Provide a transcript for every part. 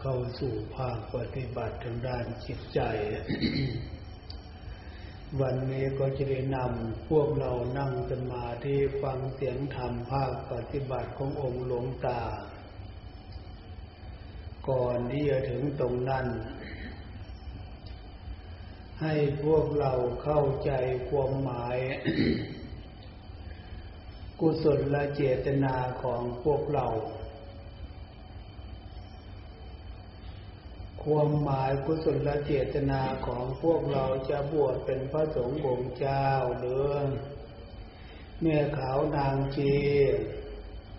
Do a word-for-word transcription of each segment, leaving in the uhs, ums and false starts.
เข้าสู่ภาคปฏิบัติทางด้านจิตใจ วันนี้ก็จะได้นำพวกเรานั่งกันมาที่ฟังเสียงธรรมภาคปฏิบัติขององค์หลวงตาก่อนที่จะถึงตรงนั้นให้พวกเราเข้าใจความหมาย กุศลและเจตนาของพวกเราความหมายกุศลและเจตนาของพวกเราจะบวชเป็นพระสงฆ์องค์เจ้าหรือแม่ขาวนางจี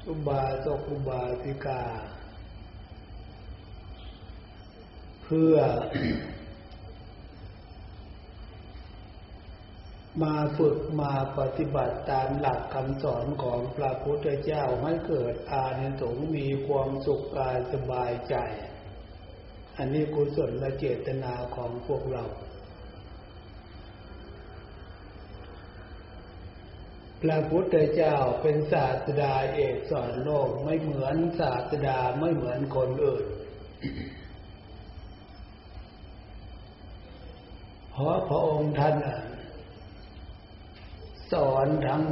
อุบาสกอุบาสิกาเพื่อ มาฝึกมาปฏิบัติตามหลักคำสอนของพระพุทธเจ้าให้เกิดอานิสงส์มีความสุขกายสบายใจอันนี้กุศลและเจตนาของพวกเราพระพุทธเจ้าเป็นศาสดาเอกสอนโลกไม่เหมือนศาสดาไม่เหมือนคนอื่น เพราะพระองค์ท่านสอนทั้ง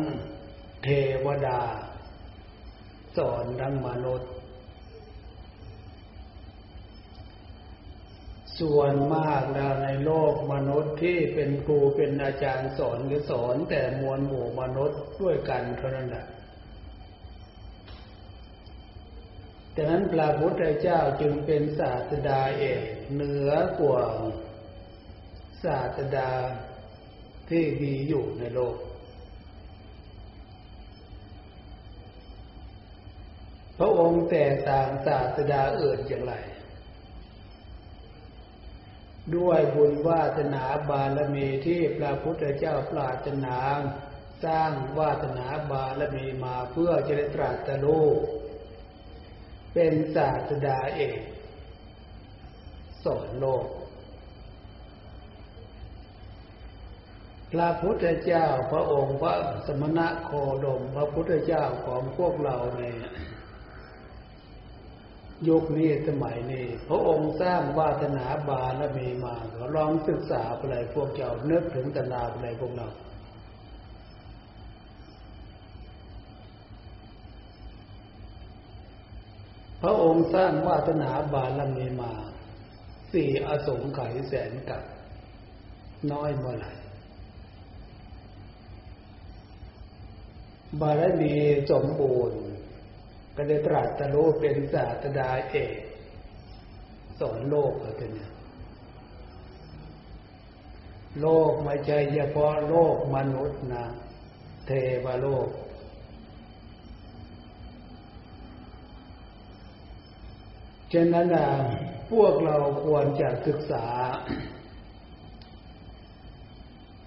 เทวดาสอนทั้งมนุษย์ส่วนมากแล้วในโลกมนุษย์ที่เป็นครูเป็นอาจารย์สอนหรือสอนแต่มวลหมู่มนุษย์ด้วยกันเท่านั้นแหละดังนั้นพระพุทธเจ้าจึงเป็นศาสดาเอกเหนือกว่าศาสดาที่มีอยู่ในโลกพระองค์แตกต่างศาสดาอื่นอย่างไรด้วยบุญวาสนาบารมีที่พระพุทธเจ้าปรารถนาสร้างวาสนาบารมีมาเพื่อจะได้ตรัสรู้เป็นศาสดาเอกสอนโลกพระพุทธเจ้าพระองค์พระสมณะโคดมพระพุทธเจ้าของพวกเราในยุคนี้สมัยนี้พระองค์สร้างวาสนาบารมีมาก็ลองศึกษาอะไรพวกเจ้านึกถึงตำราอะไรพวกเราพระองค์สร้างวาสนาบารมีมาสี่อสงไขยแสนกับน้อยเมื่อไหร่บารมีสมบูรณ์ก็ได้ตรัสรู้เป็นศาสดาเอกสอนโลกอะไรเนี่ยโลกไม่ใช่เฉพาะโลกมนุษย์นะเทวโลกฉะนั้นนะพวกเราควรจะศึกษา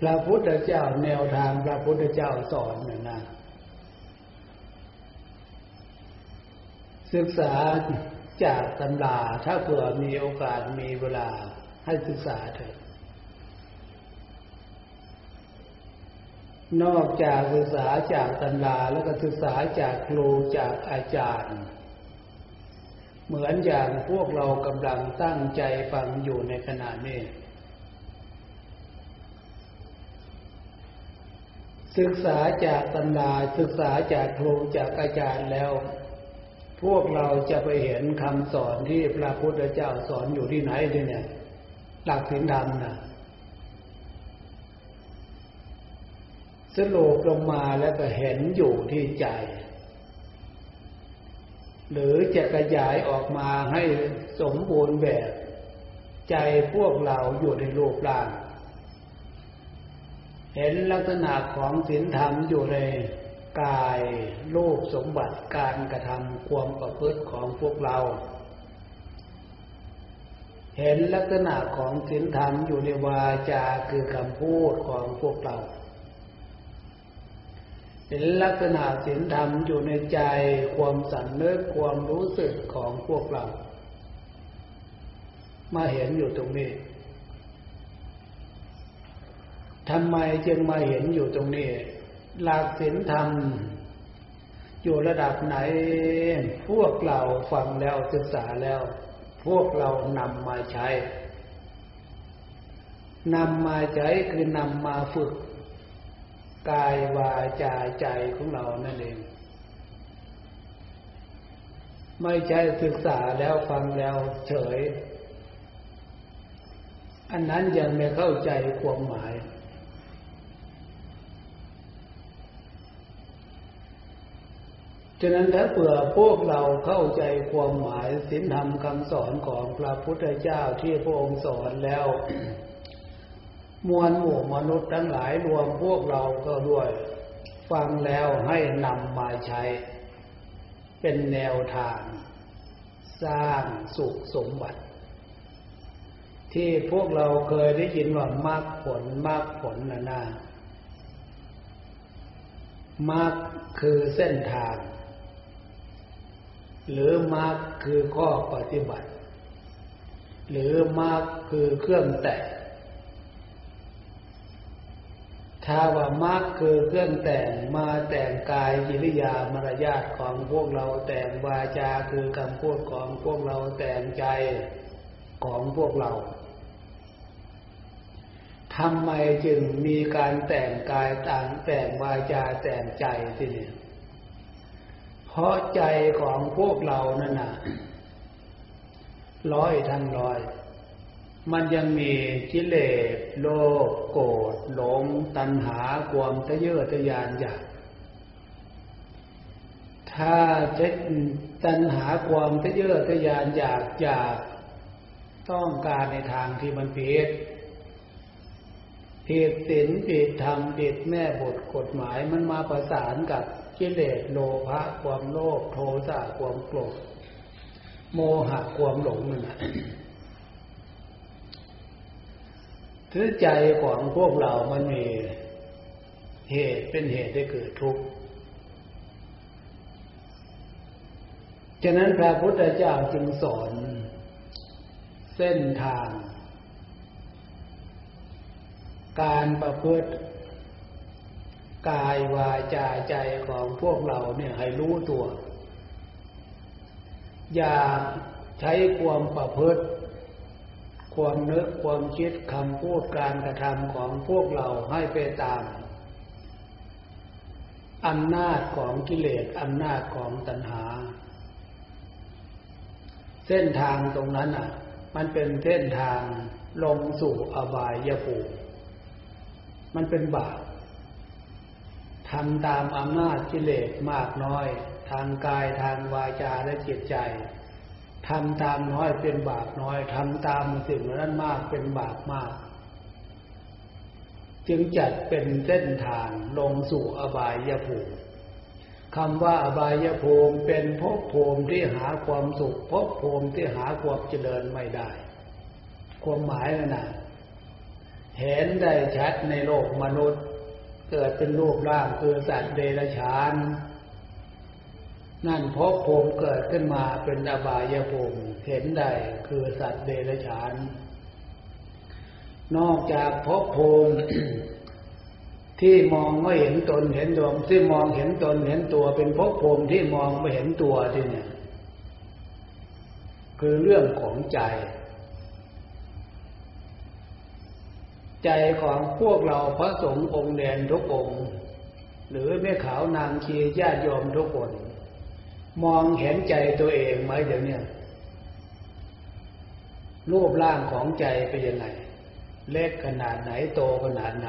พระพุทธเจ้าแนวทางพระพุทธเจ้าสอนเนี่ยนะศึกษาจากตำราถ้าเผื่อมีโอกาสมีเวลาให้ศึกษาเถอะนอกจากศึกษาจากตำราแล้วก็ศึกษาจากครูจากอาจารย์เหมือนอย่างพวกเรากำลังตั้งใจฟังอยู่ในขณะนี้ศึกษาจากตำราศึกษาจากครูจากอาจารย์แล้วพวกเราจะไปเห็นคำสอนที่พระพุทธเจ้าสอนอยู่ที่ไหนด้วยเนี่ยหลักศีลธรรมนะสรุปลงมาแล้วก็เห็นอยู่ที่ใจหรือจะขยายออกมาให้สมบูรณ์แบบใจพวกเราอยู่ในรูปร่างเห็นลักษณะของศีลธรรมอยู่ในกายโลกสมบัติการกระทำความประพฤติของพวกเราเห็นลักษณะของศีลธรรมอยู่ในวาจาคือคำพูดของพวกเราเห็นลักษณะศีลธรรมอยู่ในใจความสำนึกความรู้สึกของพวกเรามาเห็นอยู่ตรงนี้ทำไมจึงมาเห็นอยู่ตรงนี้หลักศีลธรรมอยู่ระดับไหนพวกเราฟังแล้วศึกษาแล้ว พวกเรานำมาใช้นำมาใช้คือนำมาฝึกกายวาจาใจของเรานั่นเองไม่ใช่ศึกษาแล้วฟังแล้วเฉยอันนั้นยังไม่เข้าใจความหมายฉะนั้นถ้าเผื่อพวกเราเข้าใจความหมายศีลธรรมคำสอนของพระพุทธเจ้าที่พระองค์สอนแล้ว มวลหมู่มนุษย์ทั้งหลายรวมพวกเราก็ด้วยฟังแล้วให้นำมาใช้เป็นแนวทางสร้างสุขสมบัติที่พวกเราเคยได้ยินว่ามรรคผลมรรคผลน่ะนะมรรคคือเส้นทางหรือมรรคคือข้อปฏิบัติหรือมรรคคือเครื่องแต่งถ้าว่ามรรคคือเครื่องแต่งมาแต่งกายกิริยามารยาทของพวกเราแต่งวาจาคือคำพูดของพวกเราแต่งใจของพวกเราทำไมจึงมีการแต่งกายต่างแต่งวาจาแต่งใจที่นี่เพราะใจของพวกเรานั่นน่ะร้อยทั้งร้อยมันยังมีกิเลสโลภโกรธหลงตัณหาความทะเยอทะยานอยากถ้าเจ็ดตัณหาความทะเยอทะยานอยากอยากต้องการในทางที่มันผิดผิดศีลผิดธรรมผิดแม่บทกฎหมายมันมาประสานกับกิเลสโลภะความโลภโทสะความโกรธโมหะความหลงนั่น ถือใจของพวกเรามันมีเหตุเป็นเหตุให้เกิดทุกข์ฉะนั้นพระพุทธเจ้าจึงสอนเส้นทางการประพฤติกายวาจาใจของพวกเราเนี่ยให้รู้ตัวอย่าใช้ความประพฤติความนึกความคิดคำพูดการกระทำของพวกเราให้ไปตามอำนาจของกิเลสอำนาจของตัณหาเส้นทางตรงนั้นอ่ะมันเป็นเส้นทางลงสู่อบายภูมิมันเป็นบาปทำตามอำนาจกิเลสมากน้อยทางกายทางวาจาและจิตใจทำตามน้อยเป็นบาปน้อยทำตามสิ่งนั้นมากเป็นบาปมากจึงจัดเป็นเส้นทางลงสู่อบายภูมิคำว่าอบายภูมิเป็นภพภูมิที่หาความสุขภพภูมิที่หาความเจริญไม่ได้ความหมายนั่นนะเห็นได้ชัดในโลกมนุษย์เกิดเป็นรูปร่างคือสัตว์เดรัจฉานนั่นภพภูมิเกิดขึ้นมาเป็นอบายภูมิเห็นได้คือสัตว์เดรัจฉานนอกจากภพภูมิ ที่มองไม่เห็นตนเห็นดวงที่มองเห็นตนเห็นตัวเป็นภพภูมิที่มองไม่เห็นตัวที่เนี่ยคือเรื่องของใจใจของพวกเราพระสงฆ์องค์แดนทุกองค์หรือแม่ขาวนางชีญาติโยมทุกคนมองเห็นใจตัวเองไหมเดี๋ยวนี้รูปร่างของใจเป็นยังไงเล็กขนาดไหนโตขนาดไหน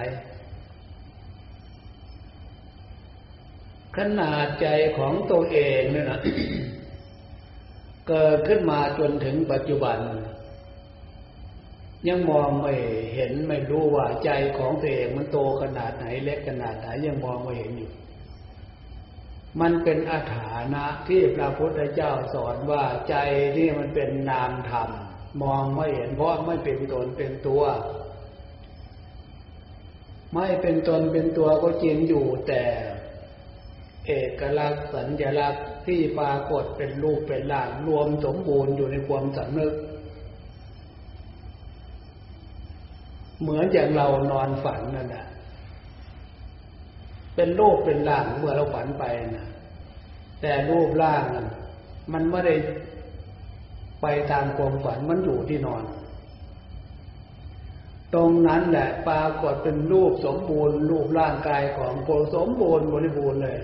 ขนาดใจของตัวเองเนี่ยนะ เกิดขึ้นมาจนถึงปัจจุบันยังมองไม่เห็นไม่รู้ว่าใจของตัวเองมันโตขนาดไหนเล็กขนาดไหนยังมองไม่เห็นอยู่มันเป็นอาถรรพ์ที่พระพุทธเจ้าสอนว่าใจนี่มันเป็นนามธรรมมองไม่เห็นเพราะไม่เป็นตนเป็นตัวไม่เป็นตนเป็นตัวก็จริงอยู่แต่เอกลักษณ์สัญลักษณ์ที่ปรากฏเป็นรูปเป็นร่างรวมสมบูรณ์อยู่ในความสำนึกเหมือนอย่างเรานอนฝันนั่นน่ะเป็นรูปเป็นร่างเมื่อเราฝันไปนะแต่รูปร่างมันไม่ได้ป ไปตามความฝันมันอยู่ที่นอนตรงนั้นแหละปรากฏเป็นรูปสมบูรณ์รูปร่างกายของโพสมบูรณ์บริบูรณ์เลย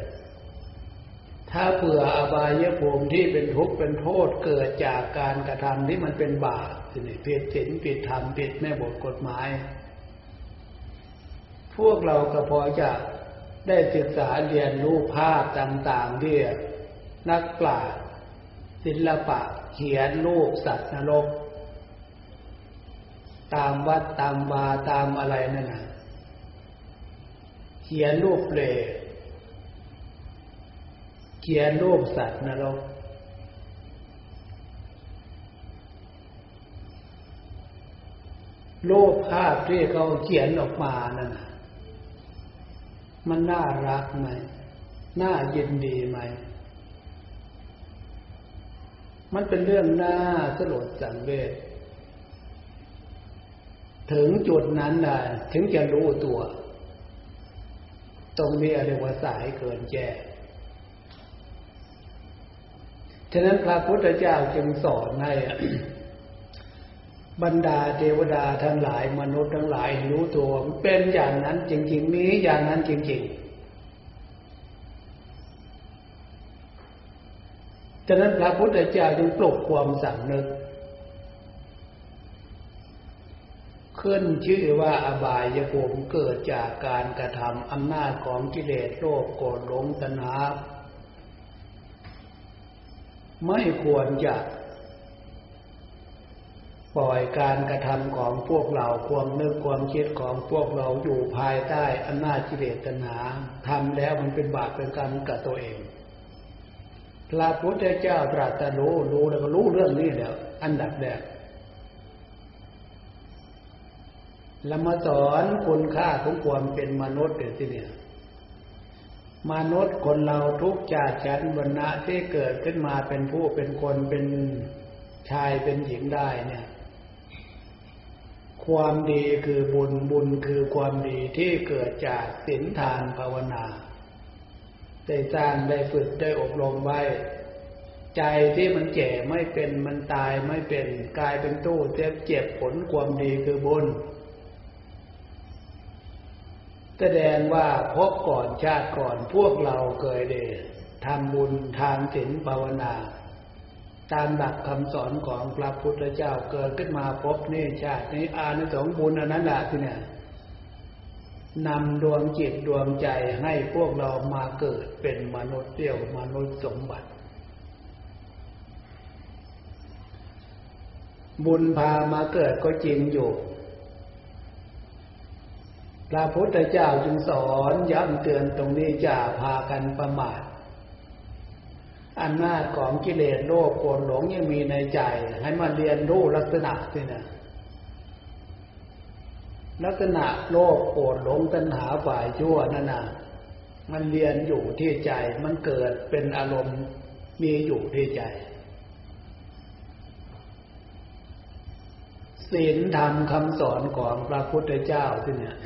ถ้าเผื่ออบายภูมิที่เป็นทุกข์เป็นโทษเกิดจากการกระทำที่มันเป็นบาปนี่ผิดศีลผิดธรรมผิดแม่บทกฎหมายพวกเราก็พอจะได้ศึกษาเรียนรู้ภาพต่างๆที่นักปราชญ์ศิลปะเขียนรูปสัตว์นรกตามวัดตามบาตามอะไรนั่นน่ะเขียนรูปเปรตเขียนรูปสัตว์นรกรูปภาพที่เขาเขียนออกมานั่นน่ะมันน่ารักไหมน่ายินดีไหมมันเป็นเรื่องน่าสลดสังเวชถึงจุดนั้นน่ะถึงจะรู้ตัวตรงนี้เรียกว่าสายเกินแก่ฉะนั้นพระพุทธเจ้าจึงสอนให้ บรรดาเทวดาทั้งหลายมนุษย์ทั้งหลายรู้ตัวเป็นอย่างนั้นจริงๆมีอย่างนั้นจริงๆฉะนั้นพระพุทธเจ้าจึงปลุกความสำนึกขึ้นชื่อว่าอบายภูมิเกิดจากการกระทำอำนาจของกิเลสโลภโกรธหลงตัณหาไม่ควรจะปล่อยการกระทำของพวกเราความนึกความคิดของพวกเราอยู่ภายใต้อำนาจกิเลสตัณหาทำแล้วมันเป็นบาปเป็นกรรมกับตัวเองพระพุทธเจ้าตรัสรู้รู้แล้วก็รู้เรื่องนี้แล้วอันดับแรกแล้วมาสอนคุณค่าของความเป็นมนุษย์เดี๋ยวสิเนี่ยมนุษย์คนเราทุกชาติชั้นวรรณะที่เกิดขึ้นมาเป็นผู้เป็นคนเป็นชายเป็นหญิงได้เนี่ยความดีคือบุญบุญคือความดีที่เกิดจากศีลทานภาวนาได้สร้างได้ฝึกได้อบรมไว้ใจที่มันแก่ไม่เป็นมันตายไม่เป็นกลายเป็นตู้เจ็บเจ็บผลความดีคือบุญแสดงว่าพบก่อนชาติก่อนพวกเราเคยได้ทำบุญทางศีลภาวนาตามหลักคำสอนของพระพุทธเจ้าเกิดขึ้นมาพบนี่ชาตินี้อานิสงส์บุญอันนั้นน่ะที่เนี่ยนำดวงจิตดวงใจให้พวกเรามาเกิดเป็นมนุษย์เดี่ยวมนุษย์สมบัติบุญพามาเกิดก็จริงอยู่พระพุทธเจ้าจึงสอนย้ำเตือนตรงนี้อย่าพากันประมาทอำนาจของกิเลสโลภโกรธหลงยังมีในใจให้มาเรียนรู้ลักษณะสินะลักษณะโลภโกรธหลงตัณหาฝ่ายชั่วนั่นน่ะมันเรียนอยู่ที่ใจมันเกิดเป็นอารมณ์มีอยู่ที่ใจศีลธรรมคำสอนของพระพุทธเจ้าสิเนี่ย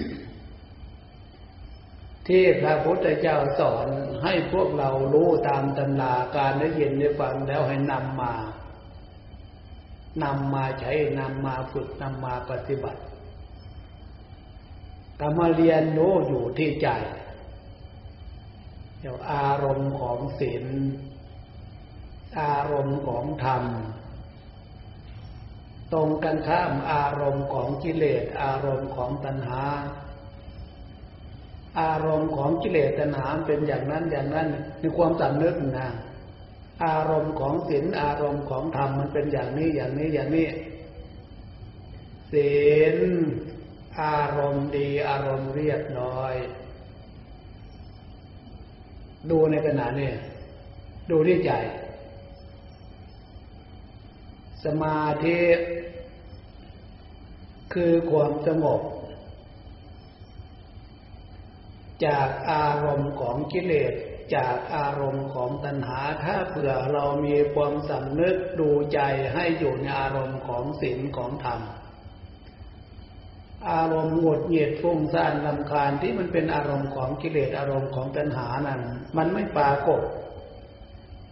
ที่พระพุทธเจ้าสอนให้พวกเรารู้ตามตำราการได้ยินได้ฟังแล้วให้นำมานำมาใช้นำมาฝึกนำมาปฏิบัติกรรมเรียนรู้อยู่ที่ใจเดี๋ยวอารมณ์ของศีลอารมณ์ของธรรมตรงกันข้ามอารมณ์ของกิเลสอารมณ์ของตัณหาอารมณ์ของกิเลสตัณหาเป็นอย่างนั้นอย่างนั้นในความสำนึกนะอารมณ์ของศีลอารมณ์ของธรรมมันเป็นอย่างนี้อย่างนี้อย่างนี้ศีลอารมณ์ดีอารมณ์เรียบร้อยดูในขณะนี้ดูที่ใจสมาธิคือความสงบจากอารมณ์ของกิเลสจากอารมณ์ของตัณหาถ้าเผื่อเรามีความสำนึกดูใจให้อยู่ในอารมณ์ของศีลของธรรมอารมณ์หงุดหงิดฟุ้งซ่านรำคาญที่มันเป็นอารมณ์ของกิเลสอารมณ์ของตัณหานั้นมันไม่ปรากฏ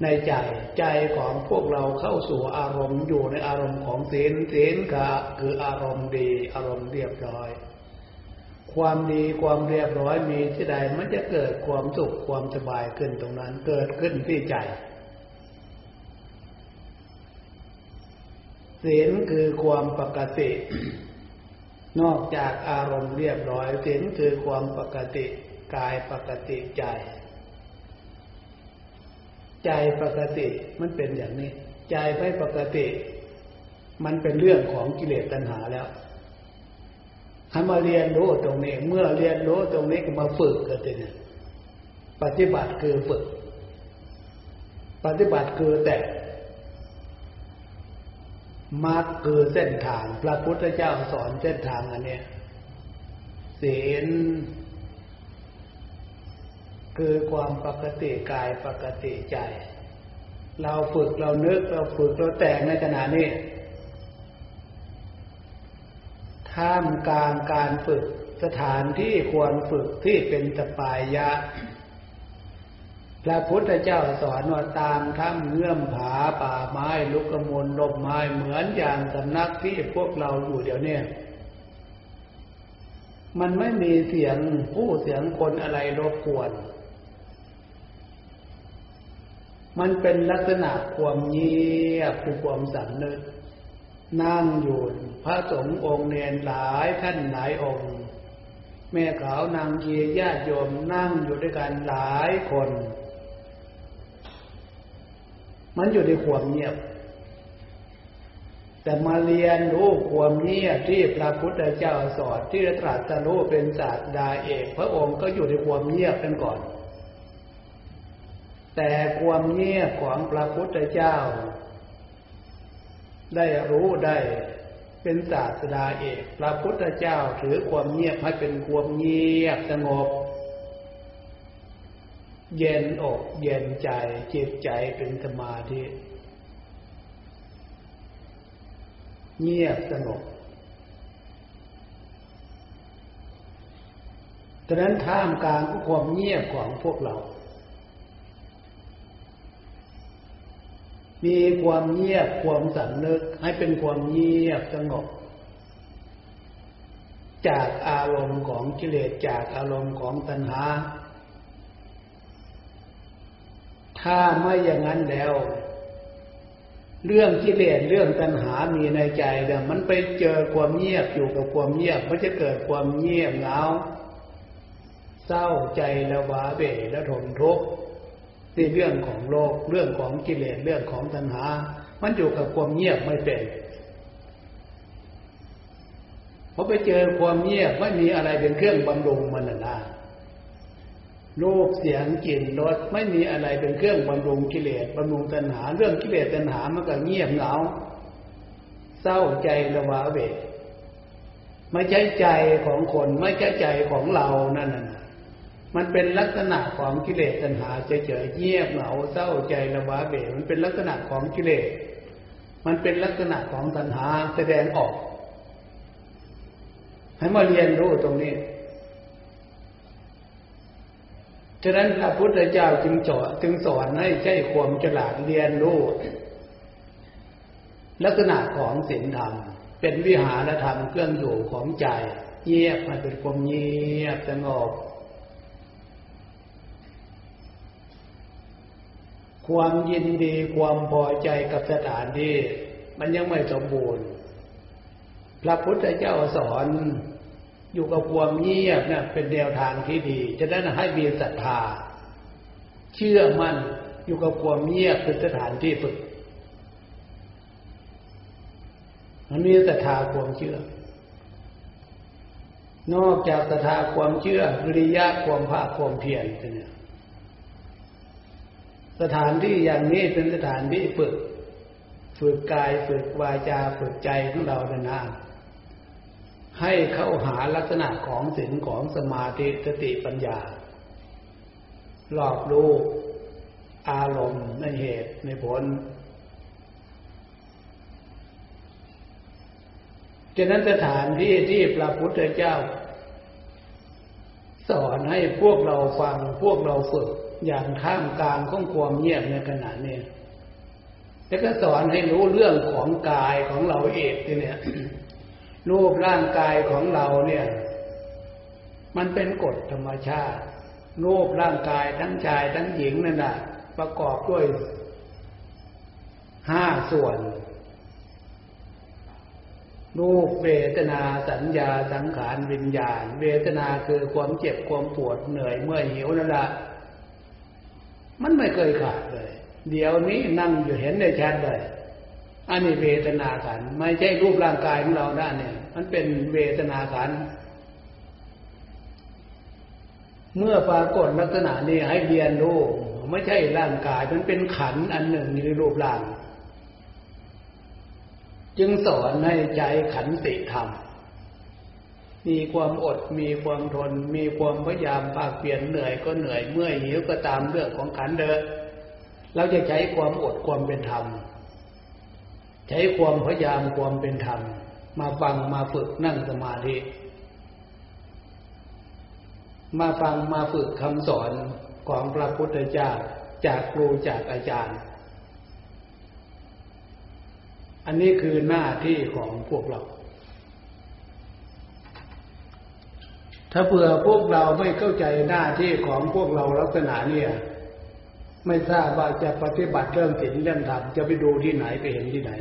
ในใจใจของพวกเราเข้าสู่อารมณ์อยู่ในอารมณ์ของศีลศีลกะคืออารมณ์ดีอารมณ์เรียบร้อยความดีความเรียบร้อยมีที่ใดมันจะเกิดความสุขความสบายขึ้นตรงนั้นเกิดขึ้นที่ใจศีลคือความปกติ นอกจากอารมณ์เรียบร้อยศีลคือความปกติกายปกติใจใจปกติมันเป็นอย่างนี้ใจไม่ปกติมันเป็นเรื่องของกิเลสตัณหาแล้วให้มาเรียนรู้ตรงนี้เมื่อเรียนรู้ตรงนี้ก็มาฝึกกันทีนี้ปฏิบัติคือฝึกปฏิบัติคือแต่มรรคคือเส้นทางพระพุทธเจ้าสอนเส้นทางอันนี้ศีลคือความปกติกายปกติใจเราฝึกเรานึกเราฝึกเราแต่งในขณะนี้ท่ามกลางการฝึกสถานที่ควรฝึกที่เป็นสปายะพระพุทธเจ้าสอนว่าตามถ้ำเงื่อมผาป่าไม้ลุกกระมวลลมไม้เหมือนอย่างสำนักที่พวกเราอยู่เดี๋ยวนี้มันไม่มีเสียงผู้เสียงคนอะไรรบกวนมันเป็นลักษณะความเงียบคือความสำนึกนั่งอยู่พระสงฆ์องค์เนรหลายท่านหลายองค์แม่ขาวนางเกียญาติโยมนั่งอยู่ด้วยกันหลายคนมันอยู่ในความเงียบแต่มาเรียนรู้ความเงียบที่พระพุทธเจ้าสอนที่ตรัสรู้เป็นศาสดาเอกพระองค์ก็อยู่ในความเงียบกันก่อนแต่ความเงียบของพระพุทธเจ้าได้รู้ได้เป็นศาสดาเอกพระพุทธเจ้าถือความเงียบให้เป็นความเงียบสงบเย็นอกเย็นใจจิตใจเป็นสมาธิเงียบสงบฉะนั้นท่ามกลางความเงียบของพวกเรามีความเงียบความสำนึกให้เป็นความเงียบสงบจากอารมณ์ของกิเลสจากอารมณ์ของตัณหาถ้าไม่อย่างนั้นแล้วเรื่องกิเลสเรื่องตัณหามีในใจแต่มันไปเจอความเงียบอยู่กับความเงียบมันจะเกิดความเงียบเหงาเศร้าใจละว้าเบ่ละทนทุกข์นี่เรื่องของโลกเรื่องของกิเลสเรื่องของตัณหามันอยู่กับความเงียบไม่เป็นพอไปเจอความเงียบไม่มีอะไรเป็นเครื่องบำรุงมันนะรูปเสียงกลิ่นรสไม่มีอะไรเป็นเครื่องบำรุงกิเลสบำรุงตัณหาเรื่องกิเลสตัณหามันก็เงียบเหงาเศร้าใจละว้าเวไม่ใช่ใจของคนไม่ใช่ใจของเรานั่นน่ะมันเป็นลักษณะของกิเลสตัณหาเฉยๆเงียบเหงาเศร้าใจละว้าเวมันเป็นลักษณะของกิเลสมันเป็นลักษณะของตัณหาแสดงออกให้มาเรียนรู้ตรงนี้ฉะนั้นพระพุทธเจ้าจึงสอนจึงสอนให้ใช้ความฉลาดเรียนรู้ลักษณะของศีลธรรมเป็นวิหารธรรมเครื่องอยู่ของใจเงียบมันเป็นความเงียบสงบความยินดีความพอใจกับสถานที่มันยังไม่สมบูรณ์พระพุทธเจ้าสอนอยู่กับความเงียบเนี่ยเป็นแนวทางที่ดีจะได้ให้มีศรัทธาเชื่อมั่นอยู่กับความเงียบเป็นสถานที่ฝึกมันมีศรัทธาความเชื่อนอกจากศรัทธาความเชื่อวิริยะความภาคความเพียรเนี่ยสถานที่อย่างนี้เป็นสถานที่ฝึกฝึกกายฝึกวาจาฝึกใจของเรานานๆให้เข้าหาลักษณะของศีลของสมาธิสติปัญญาหลอกดูอารมณ์ในเหตุในผลฉะนั้นสถานที่ที่พระพุทธเจ้าสอนให้พวกเราฟังพวกเราฝึก อย่างท่ามกลางของความเงียบในขณะนี้แต่ก็สอนให้รู้เรื่องของกายของเราเองที่เนี่ยรูปร่างกายของเราเนี่ยมันเป็นกฎธรรมชาติรูปร่างกายทั้งชายทั้งหญิงนั่นน่ะประกอบด้วยห้าส่วนรูปเวทนาสัญญาสังขารวิญญาณเวทนาคือความเจ็บความปวดเหนื่อยเมื่อยหิวนั่นแหละมันไม่เคยขาดเลยเดี๋ยวนี้นั่งอยู่เห็นได้ชัดเลยอันนี้เวทนาขันไม่ใช่รูปร่างกายของเราด้านเนี่ยมันเป็นเวทนาขันเมื่อปรากฏลักษณะนี้ให้เรียนรู้ไม่ใช่ร่างกายมันเป็นขันอันหนึ่งในรูปร่างจึงสอนให้ใจขันติธรรมมีความอดมีความทนมีความพยายามภาคเพียรเหนื่อยก็เหนื่อยเมื่อยหิวก็ตามเรื่องของขันเด้อเราจะใช้ความอดความเป็นธรรมใช้ความพยายามความเป็นธรรมมาฟังมาฝึกนั่งสมาธิมาฟังมาฝึกคำสอนของพระพุทธเจ้าจากครูจากอาจารย์อันนี้คือหน้าที่ของพวกเราถ้าเผื่อพวกเราไม่เข้าใจหน้าที่ของพวกเราลักษณะเนี่ยไม่ทราบว่าจะปฏิบัติเรื่องศีลเรื่องธรรมจะไปดูที่ไหนไปเห็นที่ไหน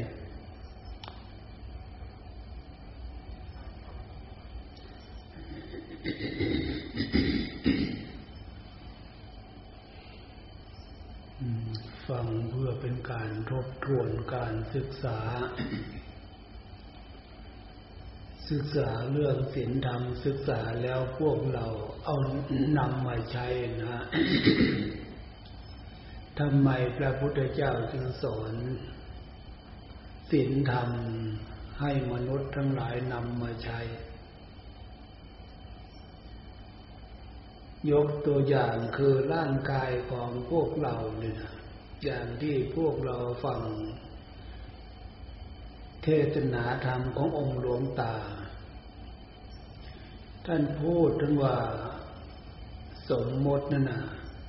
ฟังเพื่อเป็นการทบทวนการศึกษา ศึกษาเรื่องศีลธรรมศึกษาแล้วพวกเราเอานำมาใช้นะ ทำไมพระพุทธเจ้าจึงสอนศีลธรรมให้มนุษย์ทั้งหลายนำมาใช้ยกตัวอย่างคือร่างกายของพวกเราเนี่ยอย่างที่พวกเราฟังเทศนาธรรมขององค์หลวงตาท่านพูดถึงว่าสมมตินั่นน่ะ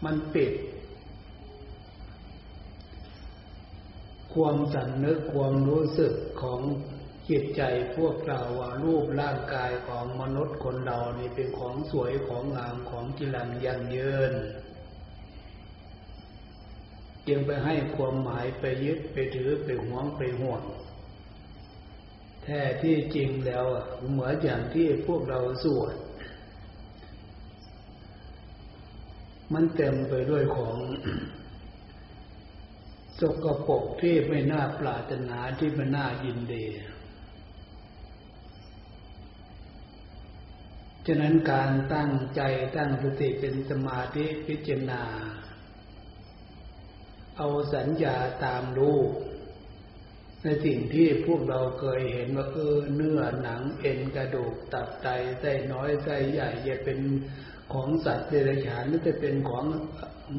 มันปิดความสำนึกความรู้สึกของจิตใจพวกเราว่ารูปร่างกายของมนุษย์คนเรานี่เป็นของสวยของงามของจีรังยั่งยืนจึงไปให้ความหมายไปยึดไปถือไปหวงไปห่วงแท้ที่จริงแล้วเหมือนอย่างที่พวกเราสวดมันเต็มไปด้วยของสกปรกที่ไม่น่าปรารถนาที่ไม่น่ายินดีฉะนั้นการตั้งใจตั้งสติเป็นสมาธิพิจารณาเอาสัญญาตามรู้ในสิ่งที่พวกเราเคยเห็นว่าเออเนื้อหนังเอ็นกระดูกตับไตไส้น้อยไส้ใหญ่จะเป็นของสัตว์เดรัจฉานหรือจะเป็นของ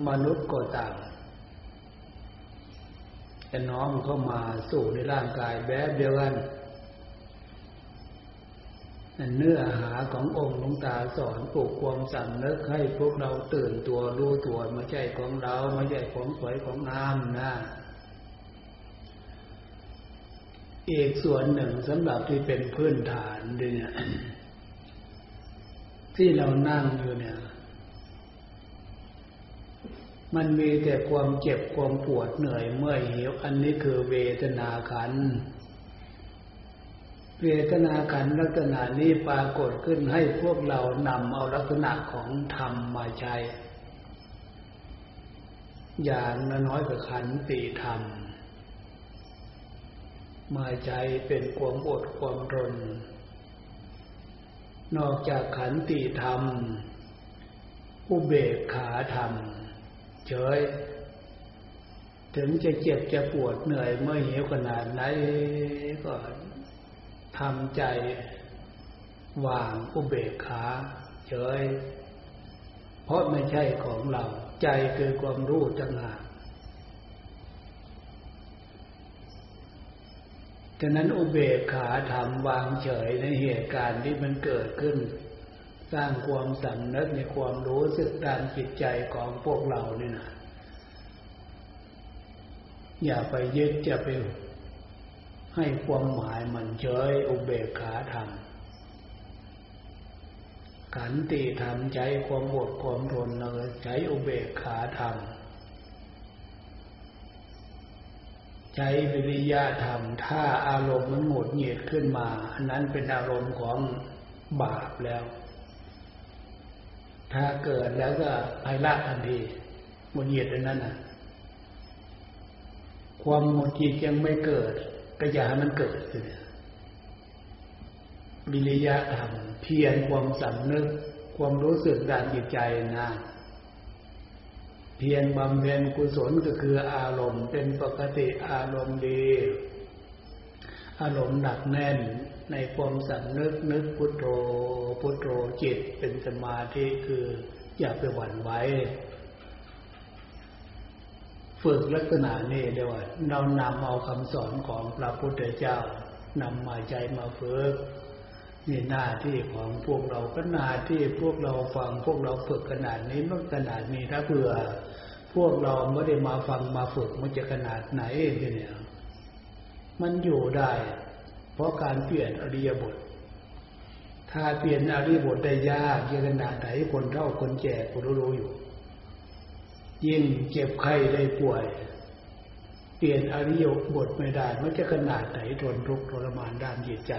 มนุษย์ก็ตามแต่น้อมเข้ามาสู่ในร่างกายแบบเดียวกันเนื้อหาขององค์หลวงตาสอนปลูกความสำนึกให้พวกเราตื่นตัวรู้ตัวไม่ใช่ของเราไม่ใช่ของสวยของงามนะอีกส่วนหนึ่งสำหรับที่เป็นพื้นฐานด้วยเนี่ยที่เรานั่งอยู่เนี่ยมันมีแต่ความเจ็บความปวดเหนื่อยเมื่อยหิวอันนี้คือเวทนาขันธ์เวทนาขันธ์ลักษณะนี้ปรากฏขึ้นให้พวกเรานำเอาลักษณะของธรรมมาใช้อย่างน้อยก็ขันติธรรมมาใช้เป็นความอดความทนนอกจากขันติธรรมอุเบกขาธรรมเฉยถึงจะเจ็บจะปวดเหนื่อยเมื่อยหิวขนาดไหนก็ทำใจวางอุเบกขาเฉยเพราะไม่ใช่ของเราใจคือความรู้จักหาฉะนั้นอุเบกขาทำวางเฉยในเหตุการณ์ที่มันเกิดขึ้นส สร้างความสำนึกในความรู้สึกตามจิตใจของพวกเราเนี่ยนะอย่าไปยึดจะไปให้ความหมายมันเฉยอุเบกขาธรรมขันติธรรมใจความอดความทนเราใช้อุเบกขาธรรมใจวิริยะธรรมถ้าอารมณ์มันหงุดหงิดขึ้นมาอันนั้นเป็นอารมณ์ของบาปแล้วถ้าเกิดแล้วก็ไปละทันทีหงุดหงิดอันนั้นน่ะความหงุดหงิดยังไม่เกิดก็อย่าให้มันเกิดสิวิริยะธรรมเพียรความสำนึกความรู้สึกด้านจิตใจนะเพียรบำเพ็ญกุศลก็คืออารมณ์เป็นปกติอารมณ์ดีอารมณ์หนักแน่นในความสำนึกนึกพุทโธพุทโธจิตเป็นสมาธิคืออย่าไปหวั่นไหวฝึกลักษณะนี้เดี๋ยวเรานำเอาคำสอนของพระพุทธเจ้านำมาใจมาฝึกนี่หน้าที่ของพวกเราก็หน้าที่พวกเราฟังพวกเราฝึกขนาดนี้มันขนาดนี้ถ้าเผื่อพวกเราไม่ได้มาฟังมาฝึกมันจะขนาดไหนเนี่ยมันอยู่ได้เพราะการเปลี่ยนอริยบทถ้าเปลี่ยนอริยบทได้ยากจะขนาดไหนคนเฒ่าคนแก่คนรู้อยู่ยิ่งเจ็บไข้ได้ป่วยเปลี่ยนอริยบทไม่ได้มันจะขนาดไหนทนทุกข์ทรมานด้านจิตใจ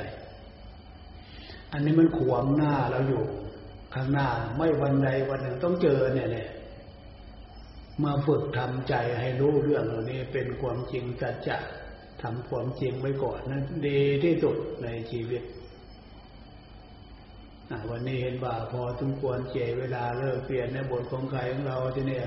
อันนี้มันขวางหน้าเราอยู่ข้างหน้าไม่วันใดวันหนึ่งต้องเจอเนี่ยแหละมาฝึกทำใจให้รู้เรื่องเหล่านี้เป็นความจริงสัจจะทำความจริงไว้ก่อนนั้นดีที่สุดในชีวิตวันนี้เห็นว่าพอสมควรเจเวลาเลิกเปลี่ยนในบทของใครของเราที่เนี่ย